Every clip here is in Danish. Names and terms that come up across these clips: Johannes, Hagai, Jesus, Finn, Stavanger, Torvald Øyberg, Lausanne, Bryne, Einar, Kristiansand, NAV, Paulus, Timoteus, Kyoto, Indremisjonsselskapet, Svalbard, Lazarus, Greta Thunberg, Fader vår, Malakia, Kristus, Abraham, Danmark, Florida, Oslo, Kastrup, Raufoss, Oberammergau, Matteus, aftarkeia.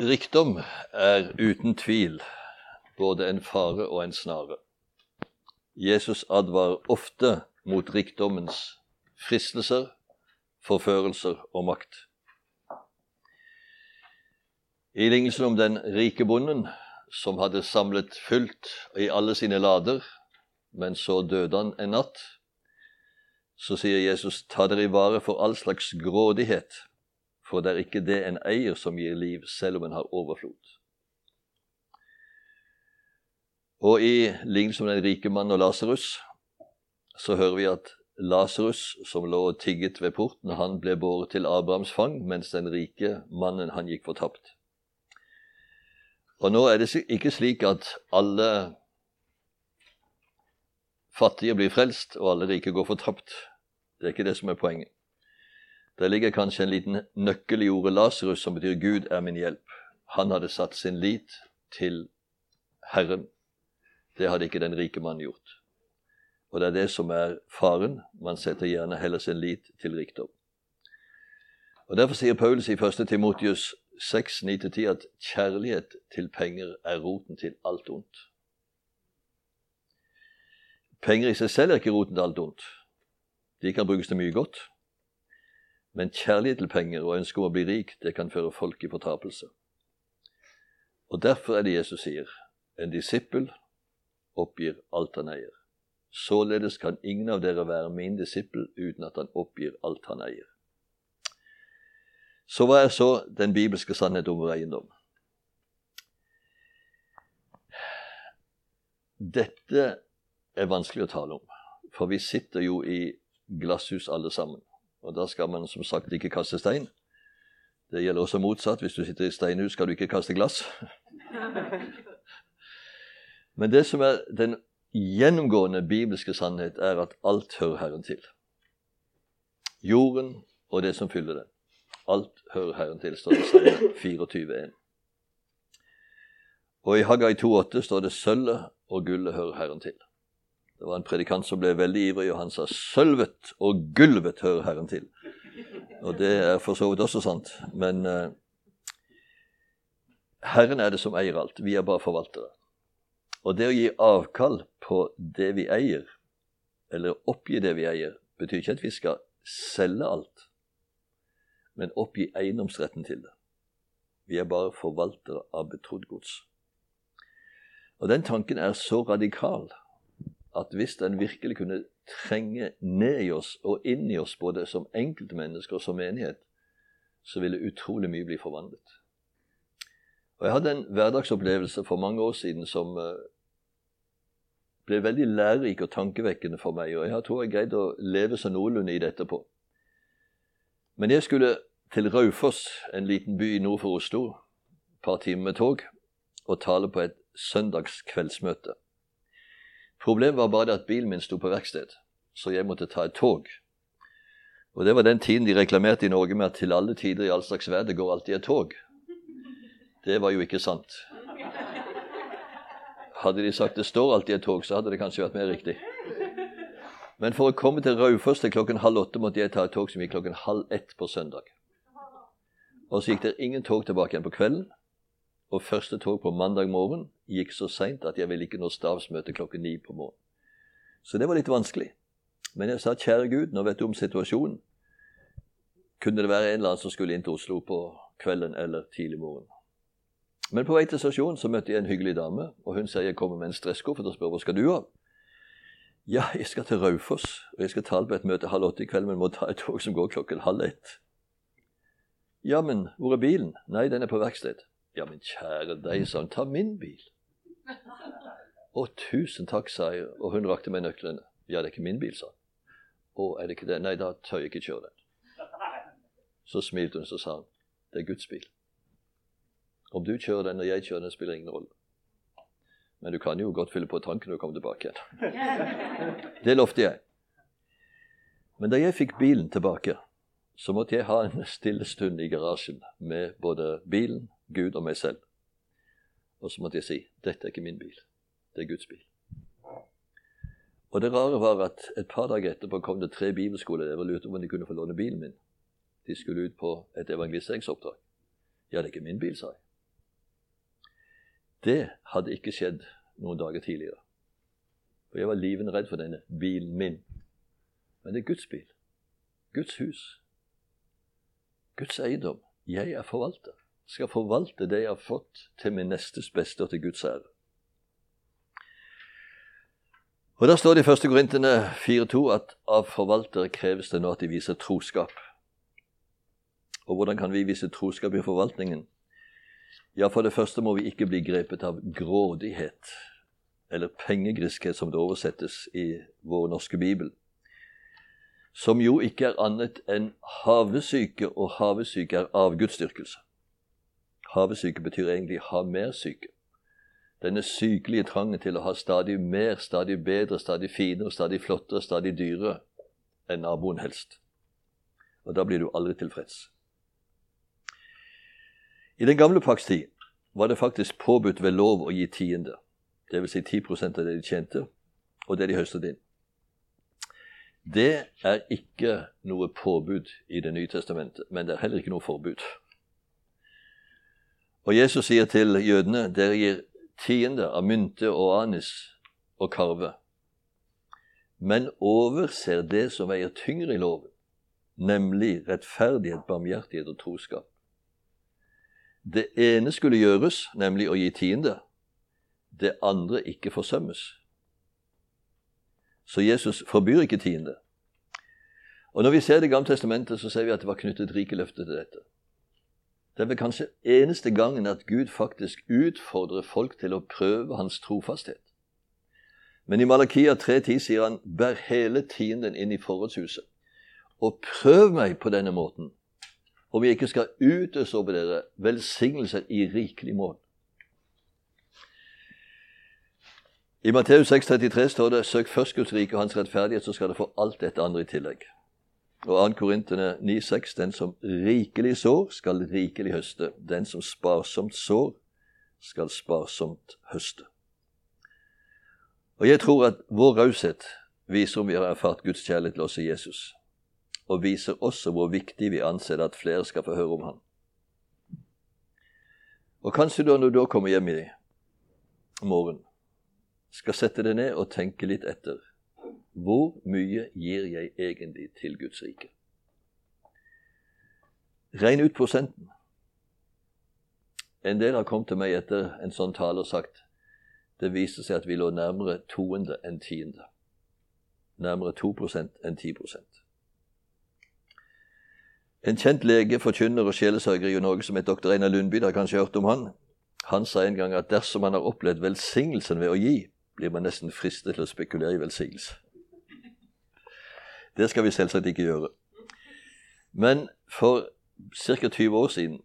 Rikdom er uten tvil både en fare og en snare. Jesus advarer ofte mot rikdommens fristelser, forførelser og makt. I lignelsen om den rike bonden som hadde samlet fullt i alle sine lader, men så døde han en natt, så sier Jesus: ta dere i vare for all slags grådighet, for det er ikke det en eier som gir liv, selv om en har overflod. Og i lignelsen om den rike mannen og Lazarus, så hører vi at Lazarus, som lå og tigget ved porten, han ble båret til Abrahams fang, mens den rike mannen, han gikk fortapt. Og nå er det ikke slik at alle fattige blir frelst, og alle rike går fortapt. Det er ikke det som er poenget. Der ligger kanskje en liten nøkkel i ordet Lazarus, som betyr Gud er min hjelp. Han hadde satt sin lit til Herren. Det hadde ikke den rike mannen gjort. Og det er det som er faren. Man setter gjerne heller sin lit til rikdom. Og derfor sier Paulus i 1. Timoteus 6, 9-10 at kjærlighet til penger er roten til alt ondt. Penger i seg selv er ikke roten til alt ondt. De kan brukes til mye godt. Men kjærlighet til penger og ønske om å bli rik, det kan føre folk i fortapelse. Og derfor er det Jesus sier: en disippel oppgir alt han eier. Således kan ingen av dere være min disippel uten at han oppgir alt han eier. Så hva er så den bibelske sannhet om vår eiendom? Dette er vanskelig å tale om, for vi sitter jo i glasshus alle sammen, og da skal man som sagt ikke kaste stein. Det gjelder også motsatt, hvis du sitter i steinhus skal du ikke kaste glass. Men det som er den gjennomgående bibelske sannhet er at alt hører Herren til. Jorden og det som fyller den. Alt hører Herren til, står det i Salme 24,1. Og i Hagai 2,8 står det: sølvet og gullet hører Herren til. Det var en predikant som ble veldig ivrig, og han sa: sølvet og gulvet hører Herren til. Og det er for så vidt også sant, men Herren er det som eier alt. Vi er bare forvaltere. Og det å gi avkall på det vi eier, eller oppgi det vi eier, betyr ikke at vi skal selge alt, men oppgi eiendomsretten til det. Vi er bare forvaltere av betrodd gods. Og den tanken er så radikal at hvis den virkelig kunne trenge ned i oss og inn i oss, både som enkeltmennesker og som menighet, så ville utrolig mye bli forvandlet. Og jeg hadde en hverdagsopplevelse for mange år siden som ble veldig lærerik og tankevekkende for meg, og jeg tror jeg greide å leve så noenlunde i dette på. Men jeg skulle til Raufoss, en liten by nord for Oslo, et par timer med tog, og tale på et søndagskveldsmøte. Problemet var bare det at bilen min stod på verksted, så jeg måtte ta et tog. Og det var den tiden de reklamerte i Norge med at til alle tider i all slags vær, det går alltid et tog. Det var jo ikke sant. Hadde de sagt det står alltid et tog, så hadde det kanskje vært mer riktig. Men for å komme til Raufoss til 7:30 måtte jeg ta et tog som gikk 12:30 på søndag. Og så gikk det ingen tog tilbake igjen på kvelden, og første tog på mandag morgen gikk så sent at jeg ville ikke nå stavsmøte 9:00 på morgenen. Så det var litt vanskelig. Men jeg sa: kjære Gud, nå vet du om situasjonen. Kunne det være en eller annen som skulle inn til Oslo på kvelden eller tidlig morgen? Men på vei til stasjonen så møtte jeg en hyggelig dame, og hun sier: jeg kommer med en stresskoffert og spør: hva skal du ha? Ja, jeg skal til Raufoss, og jeg skal tale på et møte 7:30 i kveld, men må ta et tog som går 12:30. Ja, men hvor er bilen? Nei, den er på verksted. Ja, men kjære deg, sa hun, ta min bil. Å, tusen takk, sa jeg, og hun rakte meg nøklene. Ja, det er ikke min bil, sa hun. Å, er det ikke det? Nei, da tør jeg ikke kjøre den. Så smilte hun, så sa hun: det er Guds bil. Om du kjører den og jeg kjører den, spiller ingen rolle. Men du kan jo godt fylle på tanken når du kommer tilbake igjen. Det lovte jeg. Men da jeg fikk bilen tilbake, så måtte jeg ha en stille stund i garasjen med både bilen, Gud og meg selv. Og så måtte jeg si: dette er ikke min bil, det er Guds bil. Og det rare var at et par dager etterpå kom det 3 bibelskoler. Jeg var lurt om de kunne få låne bilen min. De skulle ut på et evangeliseringsoppdrag. Ja, det er ikke min bil, sa jeg. Det hadde ikke skjedd noen dager tidligere. For jeg var livende redd for denne bilen min. Men det er Guds bil. Guds hus. Guds eiendom. Jeg er forvalter. Skal forvalte det jeg har fått til min nestes beste og til Guds ære. Og der står det i 1. Korinterne 4:2 at av forvaltere kreves det nå at de viser troskap. Og hvordan kan vi vise troskap i forvaltningen? Ja, for det første må vi ikke bli grepet av grådighet, eller pengegriskhet som det oversettes i vår norske bibel, som jo ikke er annet enn havesyke, og havesyke er avgudsdyrkelse. Havesyke betyr egentlig ha mer syke. Denne sykelige trangen til å ha stadig mer, stadig bedre, stadig finere, stadig flottere, stadig dyrere enn naboen helst. Og da blir du aldri tilfreds. I den gamle pakts tid var det faktisk påbudt ved lov å gi tiende, det vil si 10% av det de tjente, og det de høstet inn. Det er ikke noe påbud i Det nye testamentet, men det er heller ikke noe forbud. Og Jesus sier til jødene, dere gir tiende av mynte og anis og karve, men overser det som veier tyngre i loven, nemlig rettferdighet, barmhjertighet og troskap. Det ene skulle gjøres, nemlig å gi tiende, det andre ikke forsømmes. Så Jesus forbyr ikke tiende. Og når vi ser Det gamle testamentet, så ser vi at det var knyttet rike løfter til dette. Det er kanskje eneste gangen at Gud faktisk utfordrer folk til å prøve hans trofasthet. Men i Malakia 3:10 sier han, bær hele tienden inn i forrådshuset, og prøv meg på denne måten, om jeg ikke skal utøse over dere velsignelser i rikelig mål. I Matteus 6:33 står det, søk først Guds rike og hans rettferdighet, så skal dere få alt dette andre i tillegg. Og 2. Korinther 9:6, den som rikelig sår, skal rikelig høste. Den som sparsomt sår, skal sparsomt høste. Og jeg tror at vår raushet viser om vi har erfart Guds kjærlighet til oss i Jesus, og viser også hvor viktig vi anser at flere skal få høre om ham. Og kanskje da når du kommer hjem i morgen, skal sette deg ned og tenke litt etter. Hvor mye gir jeg egentlig til Guds rike? Regn ut prosenten. En del har kommet til meg etter en sånn tale og sagt, det viste seg at vi lå nærmere toende enn tiende. Nærmere 2% enn 10%. En kjent lege, forkynner og sjelesørger i Norge som heter doktor Einar Lundby, har kanskje hørt om han. Han sa en gang at dersom man har opplevd velsignelsen ved å gi, blir man nesten fristet til å spekulere i velsignelse. Det skal vi selvsagt ikke gjøre. Men for ca. 20 år siden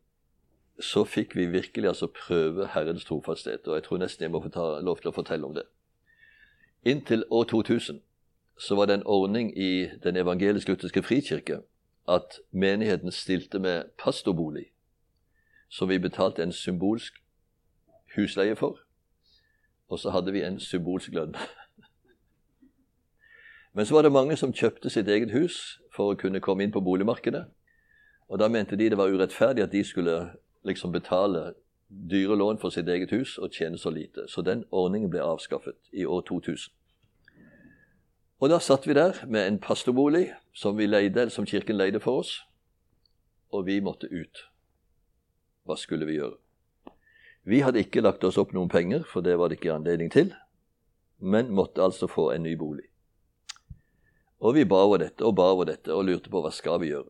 så fikk vi virkelig prøve Herrens trofasthet, og jeg tror nesten jeg må få lov til å fortelle om det. Inntil år 2000 så var det en ordning i Den evangelisk-lutherske frikirke at menigheten stilte med pastorbolig, som vi betalte en symbolsk husleie for, og så hadde vi en symbolsk lønn. Men så var det mange som kjøpte sitt eget hus for å kunne komme inn på boligmarkedet, og da mente de det var urettferdig at de skulle betale dyre lån for sitt eget hus og tjene så lite. Så den ordningen ble avskaffet i år 2000. Og da satt vi der med en pastorbolig som kirken leide for oss, og vi måtte ut. Hva skulle vi gjøre? Vi hadde ikke lagt oss opp noen penger, for det var det ikke anledning til, men måtte altså få en ny bolig. Og vi ba over dette, og lurte på hva skal vi gjøre.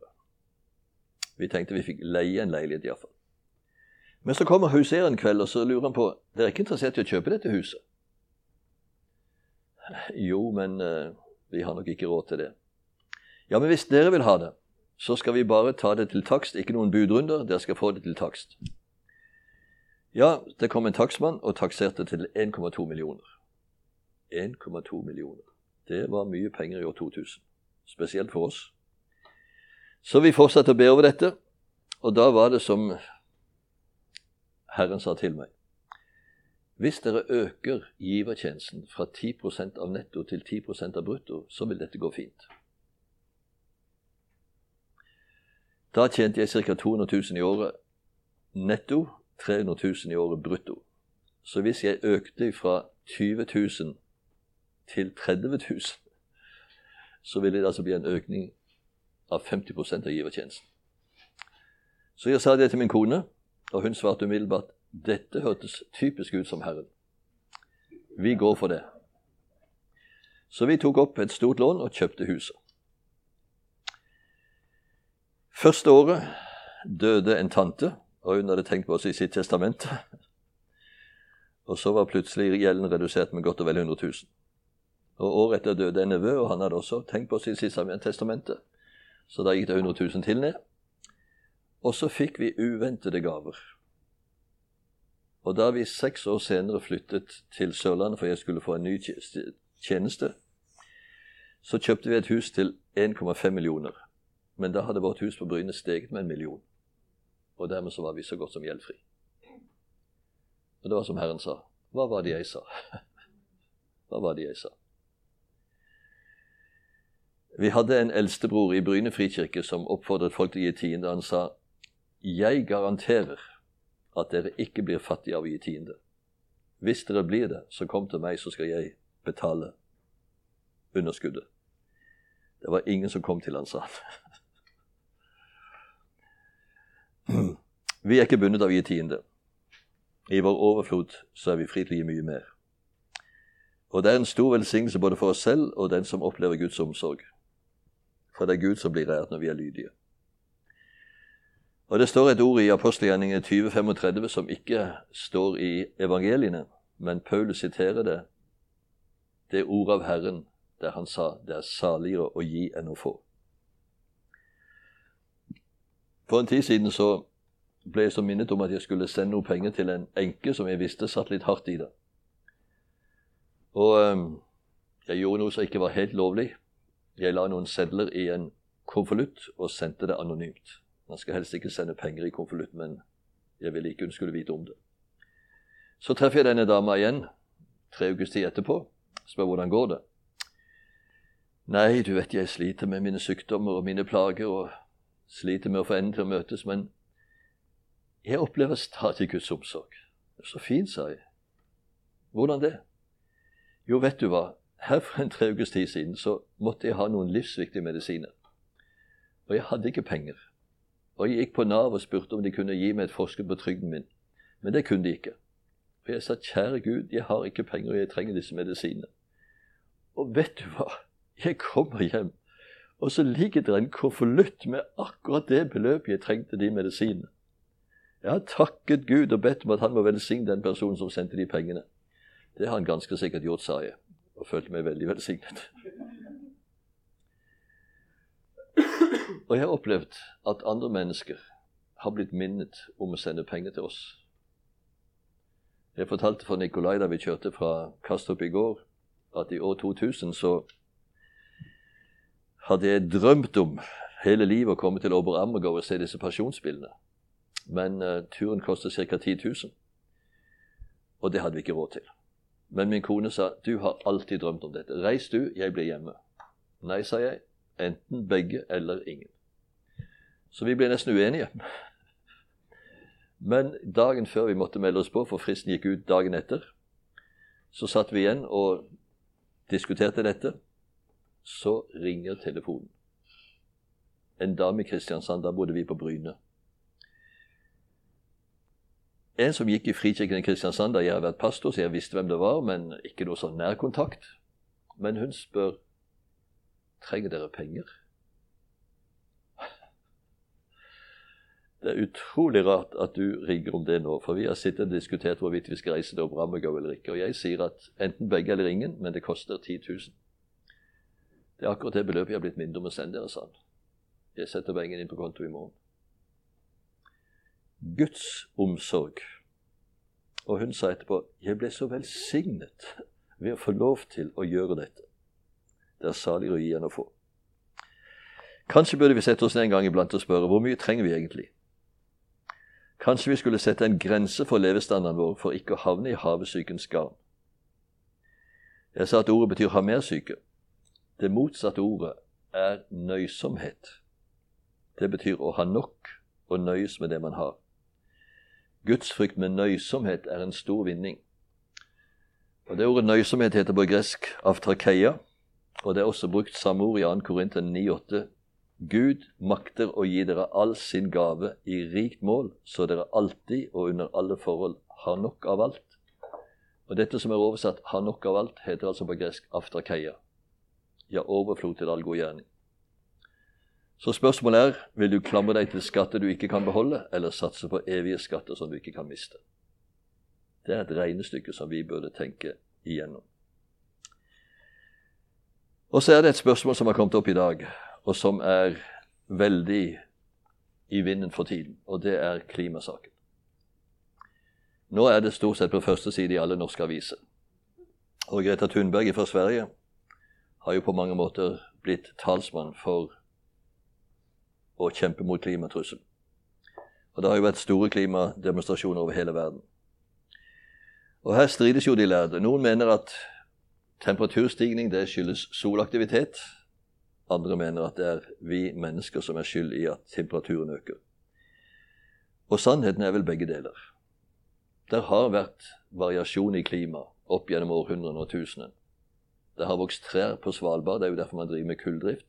Vi tenkte vi fikk leie en leilighet i hvert fall. Men så kommer huseieren en kveld, og så lurer han på, dere er ikke interessert i å kjøpe dette huset? Jo, men vi har nok ikke råd til det. Ja, men hvis dere vil ha det, så skal vi bare ta det til takst, ikke noen budrunder, dere skal få det til takst. Ja, det kom en taksmann og takserte til 1,2 millioner. 1,2 millioner. Det var mye penger i år 2000. Spesielt for oss. Så vi fortsatte å be over dette, og da var det som Herren sa til meg. Hvis dere øker givertjenesten fra 10% av netto til 10% av brutto, så vil dette gå fint. Da tjente jeg ca. 200 000 i året netto, 300 000 i året brutto. Så hvis jeg økte fra 20.000 til 30.000, så ville det altså blive en økning af 50% af givertjenesten. Så jeg sa det til min kone, og hun svarte umiddelbart, dette hørtes typisk ut som Herren. Vi går for det. Så vi tog opp et stort lån og kjøpte huset. Første året døde en tante, og hun hadde tenkt på oss i sitt testament. Og så var plutselig gjelden redusert med godt og vel 100.000. Og året etter døde en nevø, og han hadde også tenkt på sitt testamente. Så da gikk det 100.000 til ned. Og så fikk vi uventede gaver. Og da vi 6 år senere flyttet til Sørlandet, for jeg skulle få en ny tjeneste, så kjøpte vi et hus til 1,5 millioner. Men da hadde vårt hus på Bryne steget med 1 million. Og dermed så var vi så godt som gjeldfri. Og det var som Herren sa. Hva var det jeg sa? Hva var det jeg sa? Vi hadde en eldstebror i Bryne frikirke som oppfordret folk til å gi tiende. Han sa, jeg garanterer at dere ikke blir fattige av å gi tiende. Hvis dere blir det, så kom til meg, så skal jeg betale underskuddet. Det var ingen som kom til han, sa han. Vi er ikke bundet av å gi tiende. I vår overflod så er vi fri til å gi mye mer. Og det er en stor velsignelse både for oss selv og den som opplever Guds omsorg. For det er Gud som blir æret når vi er lydige. Og det står et ord i Apostelgjerningene 20:35 som ikke står i evangeliene, men Paulus siterer det ord av Herren, der han sa, det er saligere å gi enn å få. For en tid siden så ble jeg så minnet om at jeg skulle sende noen penger til en enke som jeg visste satt litt hardt i det. Og jeg gjorde noe som ikke var helt lovlig. Jeg la noen sedler i en konvolutt og sendte det anonymt. Man skal helst ikke sende penger i konvolutt, men jeg ville ikke hun skulle vite om det. Så treffer jeg denne dama igjen 3 uker tid etterpå. Spør hvordan går det. Nei, du vet jeg sliter med mine sykdommer og mine plager og sliter med å få enden til å møtes, men jeg opplever stadig Guds omsorg. Så fint, sa jeg. Hvordan det? Jo, vet du hva? Her for en 3 ukers tid siden så måtte jeg ha noen livsviktige medisiner. Og jeg hadde ikke penger. Og jeg gikk på NAV og spurte om de kunne gi meg et forskudd på trygden min. Men det kunne de ikke. Og jeg sa, kjære Gud, jeg har ikke penger og jeg trenger disse medisinene. Og vet du hva? Jeg kommer hjem, og så ligger det en konvolutt med akkurat det beløpet jeg trengte de medisinene. Jeg har takket Gud og bedt om at han må velsigne den personen som sendte de pengene. Det har han ganske sikkert gjort, sa jeg, og følte meg veldig velsignet. Og jeg har opplevd at andre mennesker har blitt minnet om å sende penger til oss. Jeg fortalte for Nikolai da vi kjørte fra Kastrup i går, at i år 2000 så hadde jeg drømt om hele livet å komme til Oberammergau og se disse pasjonsbildene. Men turen kostet ca. 10.000, og det hadde vi ikke råd til. Men min kone sa, du har alltid drømt om dette. Reis du, jeg blir hjemme. Nei, sa jeg, enten begge eller ingen. Så vi ble nesten uenige. Men dagen før vi måtte melde oss på, for fristen gikk ut dagen etter, så satt vi igjen og diskuterte dette. Så ringer telefonen. En dame i Kristiansand, da bodde vi på Bryne. En som gikk i frikirken i Kristiansand, da jeg har vært pastor, så jeg visste hvem det var, men ikke noe sånn nærkontakt. Men hun spør, trenger dere penger? Det er utrolig rart at du ringer om det nå, for vi har sittet og diskutert hvorvidt vi skal reise til Oberammergau eller ikke, og jeg sier at enten begge eller ingen, men det koster 10.000. Det er akkurat det beløpet jeg har blitt mindre om å sende dere, sa han. Jeg setter pengene inn på konto i morgen. Guds omsorg. Og hun sa etterpå, jeg ble så velsignet ved å få lov til å gjøre dette. Det er saligere å gi enn å få. Kanskje burde vi sette oss ned en gang iblant og spørre, hvor mye trenger vi egentlig? Kanskje vi skulle sette en grense for levestandarden vår for ikke å havne i havesykens garn. Jeg sa at ordet betyr hamersyke. Det motsatte ordet er nøysomhet. Det betyr å ha nok og nøys med det man har. Guds frykt med nøysomhet er en stor vinning. Og det ordet nøysomhet heter på gresk aftarkeia, og det er også brukt samme ord i 2. Korinther 9:8. Gud makter å gi dere all sin gave i rikt mål, så dere alltid og under alle forhold har nok av alt. Og dette som er oversatt har nok av alt, heter altså på gresk aftarkeia. Ja, overflod til all god gjerning. Så spørsmålet er, vil du klamre deg til skatter du ikke kan beholde, eller satse på evige skatter som du ikke kan miste? Det er et regnestykke som vi burde tenke igjennom. Og så er det et spørsmål som har kommet opp i dag, og som er veldig i vinden for tiden, og det er klimasaken. Nå er det stort sett på første side i alle norske aviser. Og Greta Thunberg fra Sverige har jo på mange måter blitt talsmann for å kjempe mot klimatrusselen. Og det har jo vært store klimademonstrasjoner over hele verden. Og her strides jo de lærde. Noen mener at temperaturstigning, det skyldes solaktivitet. Andre mener at det er vi mennesker som er skyld i at temperaturen øker. Og sannheten er vel begge deler. Der har vært variasjon i klima opp gjennom århundrene og tusener. Det har vokst trær på Svalbard, det er jo derfor man driver med kulldrift.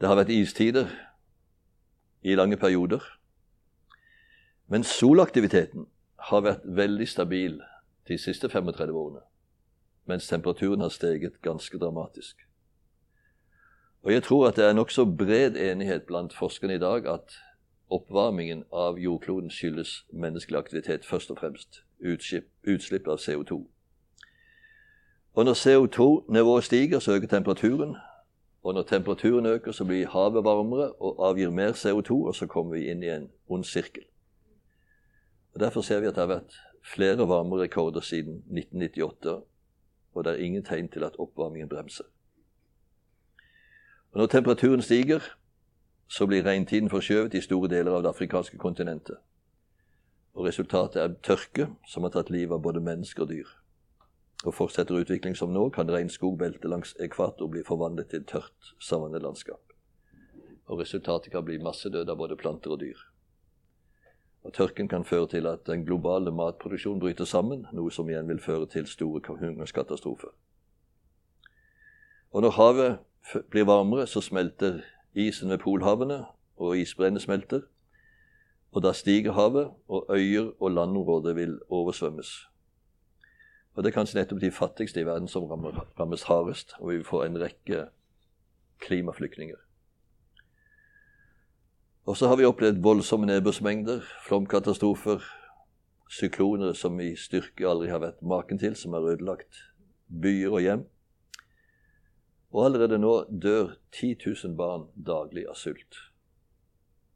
Det har vært istider i lange perioder. Men solaktiviteten har vært veldig stabil de siste 35 årene, mens temperaturen har steget ganske dramatisk. Og jeg tror at det er nok så bred enighet blant forskerne i dag at oppvarmingen av jordkloden skyldes menneskelig aktivitet, først og fremst utslipp av CO2. Og når CO2-nivået stiger, så øker temperaturen, og når temperaturen øker, så blir havet varmere og avgir mer CO2, og så kommer vi inn i en ond sirkel. Og derfor ser vi at det har vært flere varme rekorder siden 1998, og det er ingen tegn til at oppvarmingen bremser. Og når temperaturen stiger, så blir regntiden forskjøvet i store deler av det afrikanske kontinentet. Og resultatet er tørke som har tatt livet av både mennesker og dyr. Og fortsetter utvikling som nå, kan regnskogbeltet langs ekvator bli forvandlet til tørt savannelandskap. Og resultatet kan bli massedød av både planter og dyr. Og tørken kan føre til at den globale matproduksjonen bryter sammen, noe som igjen vil føre til store hungerskatastrofer. Og når havet blir varmere, så smelter isen ved polhavene, og isbreene smelter. Og da stiger havet, og øyer og landområder vil oversvømmes. Og det er kanskje nettopp de fattigste i verden som rammes hardest, og vi får en rekke klimaflyktninger. Og så har vi opplevd voldsomme nedbørsmengder, flomkatastrofer, sykloner som i styrke aldri har vært maken til, som har ødelagt byer og hjem. Og allerede nå dør 10 000 barn daglig av sult.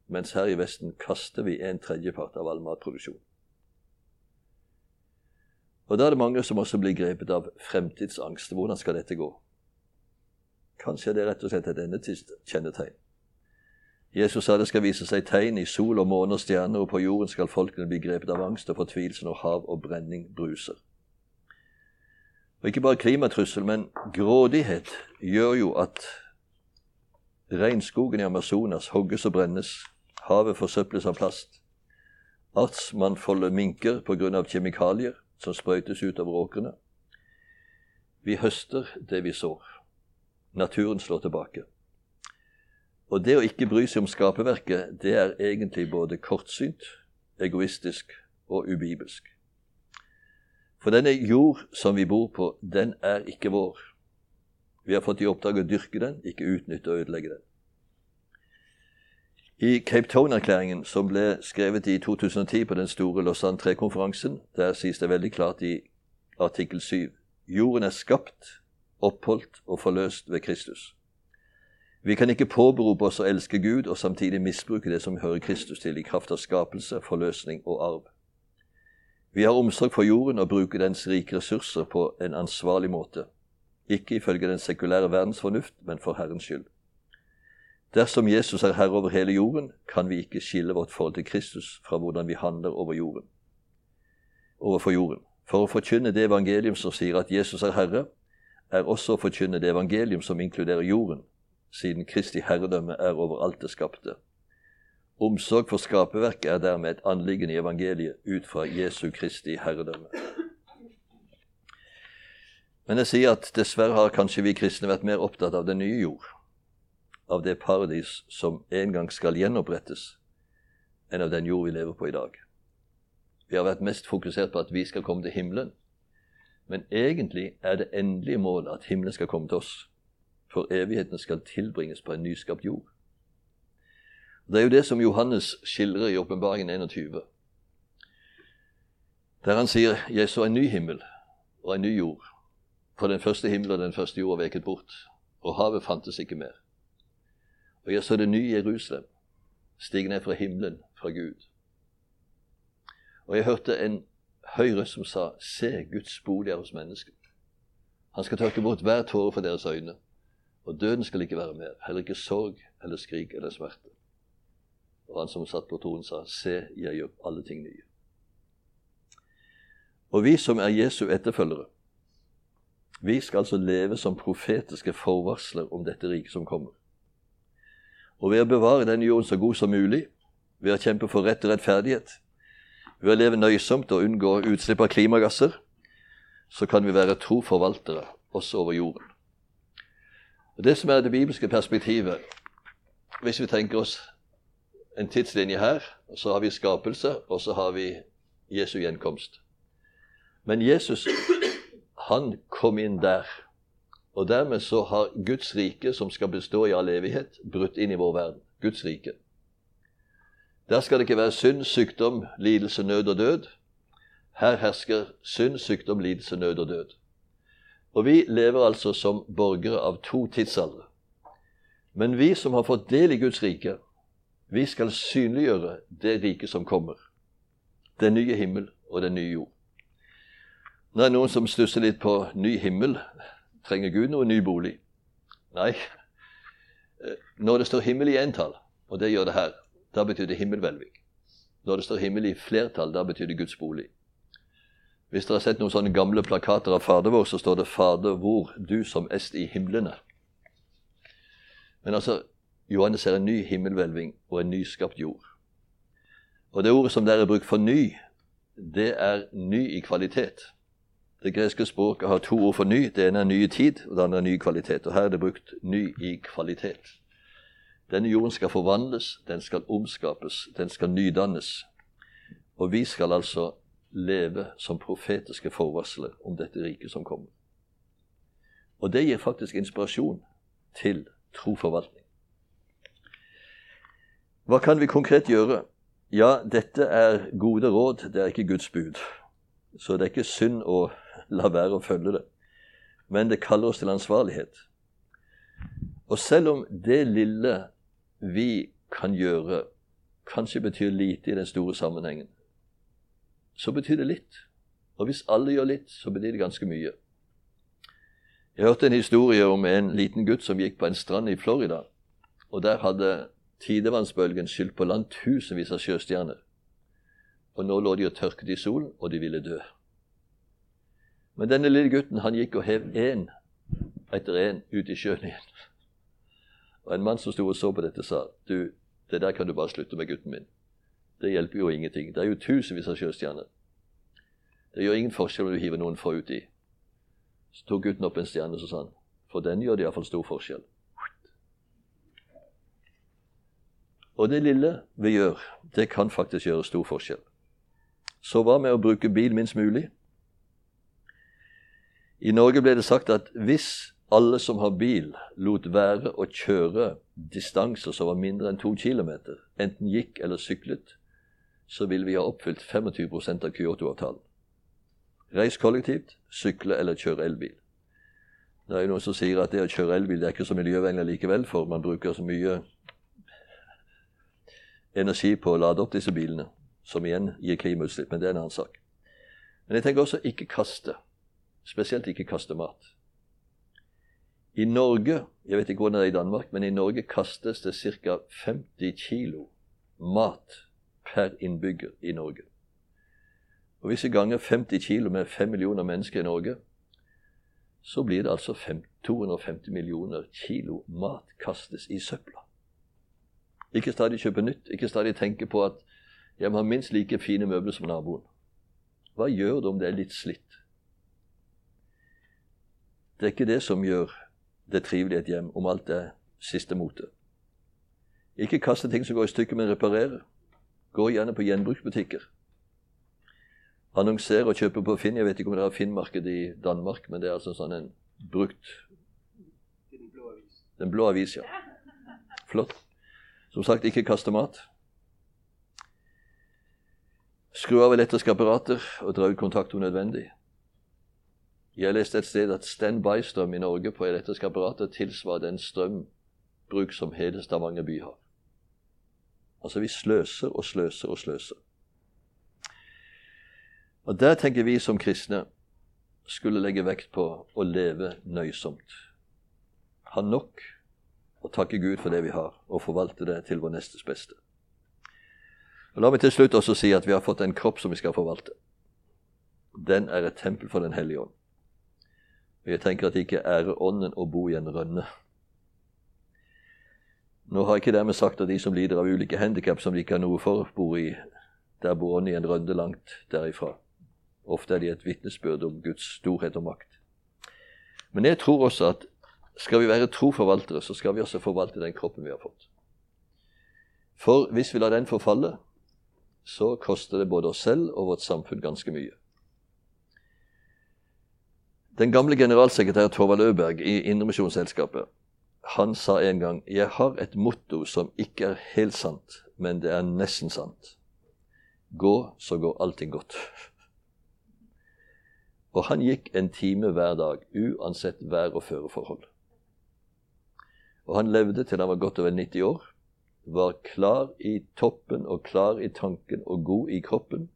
Mens her i Vesten kaster vi en tredjepart av all matproduksjon. Og da er det mange som også blir grepet av fremtidsangst. Hvordan skal dette gå? Kanskje det er rett og slett et endetidskjennetegn. Jesus sa det skal vise seg tegn i sol og måne og stjerner, og på jorden skal folkene bli grepet av angst og fortvilelse når hav og brenning bruser. Og ikke bare klimatrussel, men grådighet gjør jo at regnskogen i Amazonas hogges og brennes, havet forsøples av plast, artsmangfoldet minker på grunn av kjemikalier som sprøytes ut av åkrene. Vi høster det vi sår. Naturen slår tilbake. Og det å ikke bry seg om skaperverket, det er egentlig både kortsynt, egoistisk og ubibelsk. For denne jord som vi bor på, den er ikke vår. Vi har fått i oppdrag å dyrke den, ikke utnytte og ødelegge den. I Cape Town-erklæringen, som ble skrevet i 2010 på den store Lausanne 3-konferansen, der sies det veldig klart i artikkel 7. Jorden er skapt, oppholdt og forløst ved Kristus. Vi kan ikke påberope oss å elske Gud og samtidig misbruke det som hører Kristus til i kraft av skapelse, forløsning og arv. Vi har omsorg for jorden og bruker dens rike ressurser på en ansvarlig måte. Ikke ifølge den sekulære verdens fornuft, men for Herrens skyld. Dersom Jesus er herre over hele jorden, kan vi ikke skille vårt forhold til Kristus fra hvordan vi handler overfor jorden. For å forkynne det evangelium som sier at Jesus er herre, er også å forkynne det evangelium som inkluderer jorden, siden Kristi herredømme er over alt det skapte. Omsorg for skaperverket er dermed et anliggende i evangeliet ut fra Jesu Kristi herredømme. Men jeg sier at dessverre har kanskje vi kristne vært mer opptatt av den nye jord, av det paradis som en gang skal gjenopprettes, enn av den jord vi lever på i dag. Vi har vært mest fokusert på at vi skal komme til himmelen, men egentlig er det endelige målet at himmelen skal komme til oss, for evigheten skal tilbringes på en nyskapt jord. Det er jo det som Johannes skildrer i Åpenbaringen 21, der han sier, «Jeg så en ny himmel og en ny jord, for den første himmel og den første jord var veket bort, og havet fantes ikke mer. Og jeg så det nye Jerusalem, stig ned fra himmelen, fra Gud. Og jeg hørte en høy røst som sa, se, Guds bolig er hos mennesker. Han skal tørke bort hver tåre fra deres øyne, og døden skal ikke være mer, heller ikke sorg eller skrik eller smerte. Og han som satt på tronen sa, se, jeg gjør alle ting nye. Og vi som er Jesu etterfølgere, vi skal altså leve som profetiske forvarsler om dette riket som kommer. Og ved å bevare denne jorden så god som mulig, ved å kjempe for rett og rettferdighet, ved å leve nøysomt og unngå utslipp av klimagasser, så kan vi være troforvaltere også over jorden. Og det som er det bibelske perspektivet, hvis vi tenker oss en tidslinje her, så har vi skapelse, og så har vi Jesu gjenkomst. Men Jesus, han kom inn der, og dermed så har Guds rike, som skal bestå i all evighet, brutt inn i vår verden. Guds rike. Der skal det ikke være synd, sykdom, lidelse, nød og død. Her hersker synd, sykdom, lidelse, nød og død. Og vi lever altså som borgere av to tidsaldre. Men vi som har fått del i Guds rike, vi skal synliggjøre det rike som kommer. Den nye himmel og den nye jord. Nå er det noen som stusser litt på ny himmel. Trenger Gud noen ny bolig? Nei. Når det står himmel i entall, og det gjør det her, da betyr det himmelvelving. Når det står himmel i flertall, da betyr det Guds bolig. Hvis dere har sett noen sånne gamle plakater av Fader vår, så står det Fader vår, du som est i himlene. Men altså, Johannes ser en ny himmelvelving og en nyskapt jord. Og det ordet som der er brukt for ny, det er ny i kvalitet. Det greske språket har to ord for ny. Det ene er ny i tid, og det andre er ny i kvalitet. Og her er det brukt ny i kvalitet. Denne jorden skal forvandles, den skal omskapes, den skal nydannes. Og vi skal altså leve som profetiske forvarsler om dette riket som kommer. Og det gir faktisk inspirasjon til troforvaltning. Hva kan vi konkret gjøre? Ja, dette er gode råd, det er ikke Guds bud. Så det er ikke synd å la være å følge det. Men det kaller oss til ansvarlighet. Og selv om det lille vi kan gjøre, kanskje betyr lite i den store sammenhengen, så betyr det litt. Og hvis alle gjør litt, så betyr det ganske mye. Jeg hørte en historie om en liten gutt som gikk på en strand i Florida, og der hadde tidevannsbølgen skylt på land tusenvis av sjøstjerner. Og nå lå de og tørket i solen, og de ville dø. Men denne lille gutten, han gikk og hev en etter en ut i sjøen igjen. Og en mann som stod og så på dette sa, du, det der kan du bare slutte med, gutten min. Det hjelper jo ingenting. Det er jo tusenvis av sjøstjerner. Det gjør ingen forskjell om du hiver noen fra ut i. Så tok gutten opp en stjerne, så sa han, for den gjør det i hvert fall stor forskjell. Og det lille vi gjør, det kan faktisk gjøre stor forskjell. Så hva med å bruke bil minst mulig? I Norge ble det sagt at hvis alle som har bil lot være å kjøre distanser som var mindre enn 2 kilometer, enten gikk eller syklet, så ville vi ha oppfylt 25% av Kyoto-avtalen. Reis kollektivt, sykle eller kjøre elbil. Det er jo noen som sier at det å kjøre elbil det er ikke så miljøvennlig likevel, for man bruker så mye energi på å lade opp disse bilene, som igjen gir klimautslipp, men det er en annen sak. Men jeg tenker også ikke kaste, spesielt ikke kaste mat. I Norge, jeg vet ikke hvordan det er i Danmark, men i Norge kastes det ca. 50 kilo mat per innbygger i Norge. Og hvis vi ganger 50 kilo med 5 millioner mennesker i Norge, så blir det altså 250 millioner kilo mat kastes i søpla. Ikke stadig kjøpe nytt, ikke stadig tenke på at jeg må ha minst like fine møbler som naboen. Hva gjør det om det er litt slitt? Det er ikke det som gjør det trivelig et hjem, om alt er siste mote. Ikke kaste ting som går i stykker, men reparere. Gå gjerne på gjenbruksbutikker. Annonsere og kjøpe på Finn. Jeg vet ikke om det er Finn-marked i Danmark, men det er altså sånn en brukt... Den blå avis, ja. Flott. Som sagt, ikke kaste mat. Skru av elektriske apparater og dra ut kontakt om nødvendig. Jeg leste et sted at standby-strøm i Norge på elektriske apparater tilsvarer den strømbruk som hele Stavanger by har. Altså vi sløser og sløser og sløser. Og der tenker vi som kristne skulle legge vekt på å leve nøysomt. Ha nok og takke Gud for det vi har og forvalte det til vår nestes beste. Og la meg til slutt også si at vi har fått en kropp som vi skal forvalte. Den er et tempel for Den hellige ånd. Og jeg tenker at ikke ære ånden å bo i en rønne. Nå har jeg ikke dermed sagt at de som lider av ulike handicap som de ikke har noe for, bor i, der bor ånden i en rønne langt derifra. Ofte er de et vitnesbyrd om Guds storhet og makt. Men jeg tror også at skal vi være troforvaltere, så skal vi også forvalte den kroppen vi har fått. For hvis vi lar den forfalle, så koster det både oss selv og vårt samfunn ganske mye. Den gamle generalsekretær Torvald Øyberg i Indremisjonsselskapet, han sa en gang: «Jeg har et motto som ikke er helt sant, men det er nesten sant. Gå, så går allting godt.» Og han gikk en time hver dag, uansett vær og føreforhold. Og han levde til han var godt over 90 år, var klar i toppen og klar i tanken og god i kroppen.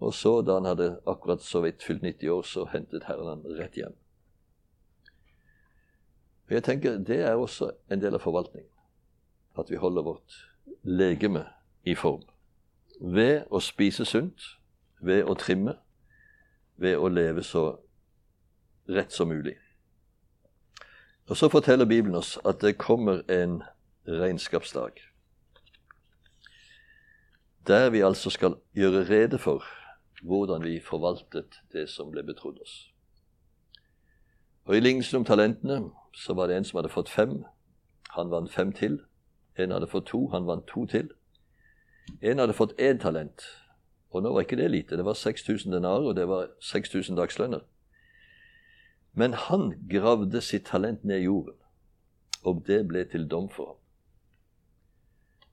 Og så, da han hadde akkurat så vidt fylt 90 år, så hentet Herren han rett hjem. Og jeg tenker, det er også en del av forvaltningen, at vi holder vårt legeme i form. Ved å spise sunt, ved å trimme, ved å leve så rett som mulig. Og så forteller Bibelen oss at det kommer en regnskapsdag, der vi altså skal gjøre rede for hvordan vi forvaltet det som ble betrodd oss. Og i lignelsen om talentene, så var det en som hadde fått 5, han vant 5 til. En hadde fått 2, han vant 2 til. En hadde fått 1 talent, og nå var ikke det lite, det var 6000 denar, og det var 6000 dagslønner. Men han gravde sitt talent ned i jorden, og det ble til dom for ham.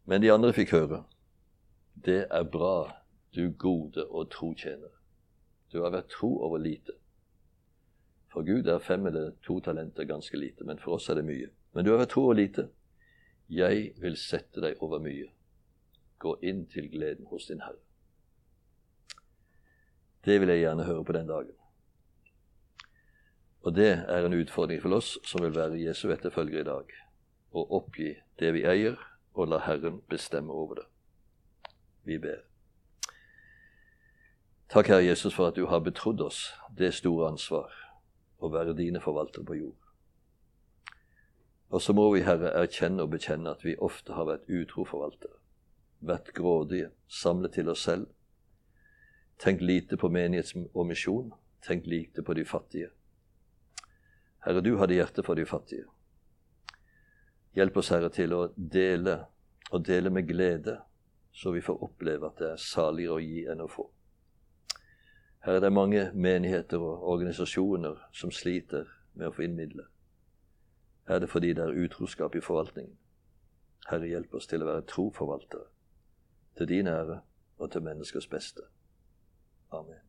Men de andre fikk høre: «Det er bra, du gode og tro tjener. Du har vært tro over lite.» For Gud er 5 eller 2 talenter ganske lite, men for oss er det mye. «Men du har vært tro over lite. Jeg vil sette deg over mye. Gå inn til gleden hos din Herre.» Det vil jeg gjerne høre på den dagen. Og det er en utfordring for oss som vil være Jesu etterfølger i dag. Å oppgi det vi eier, og la Herren bestemme over det. Vi ber. Takk, Herre Jesus, for at du har betrodd oss det store ansvar å være dine forvaltere på jord. Og så må vi, Herre, erkjenne og bekjenne at vi ofte har vært utroforvaltere, vært grådige, samlet til oss selv, tenkt lite på menighets og misjon, tenkt lite på de fattige. Herre, du hadde hjerte for de fattige. Hjelp oss, Herre, til å dele, og dele med glede, så vi får oppleve at det er saligere å gi enn å få. Her er det mange menigheter og organisasjoner som sliter med å få inn midler. Her er det fordi det er utroskap i forvaltningen. Herre, hjelp oss til å være troforvaltere, til din ære og til menneskers beste. Amen.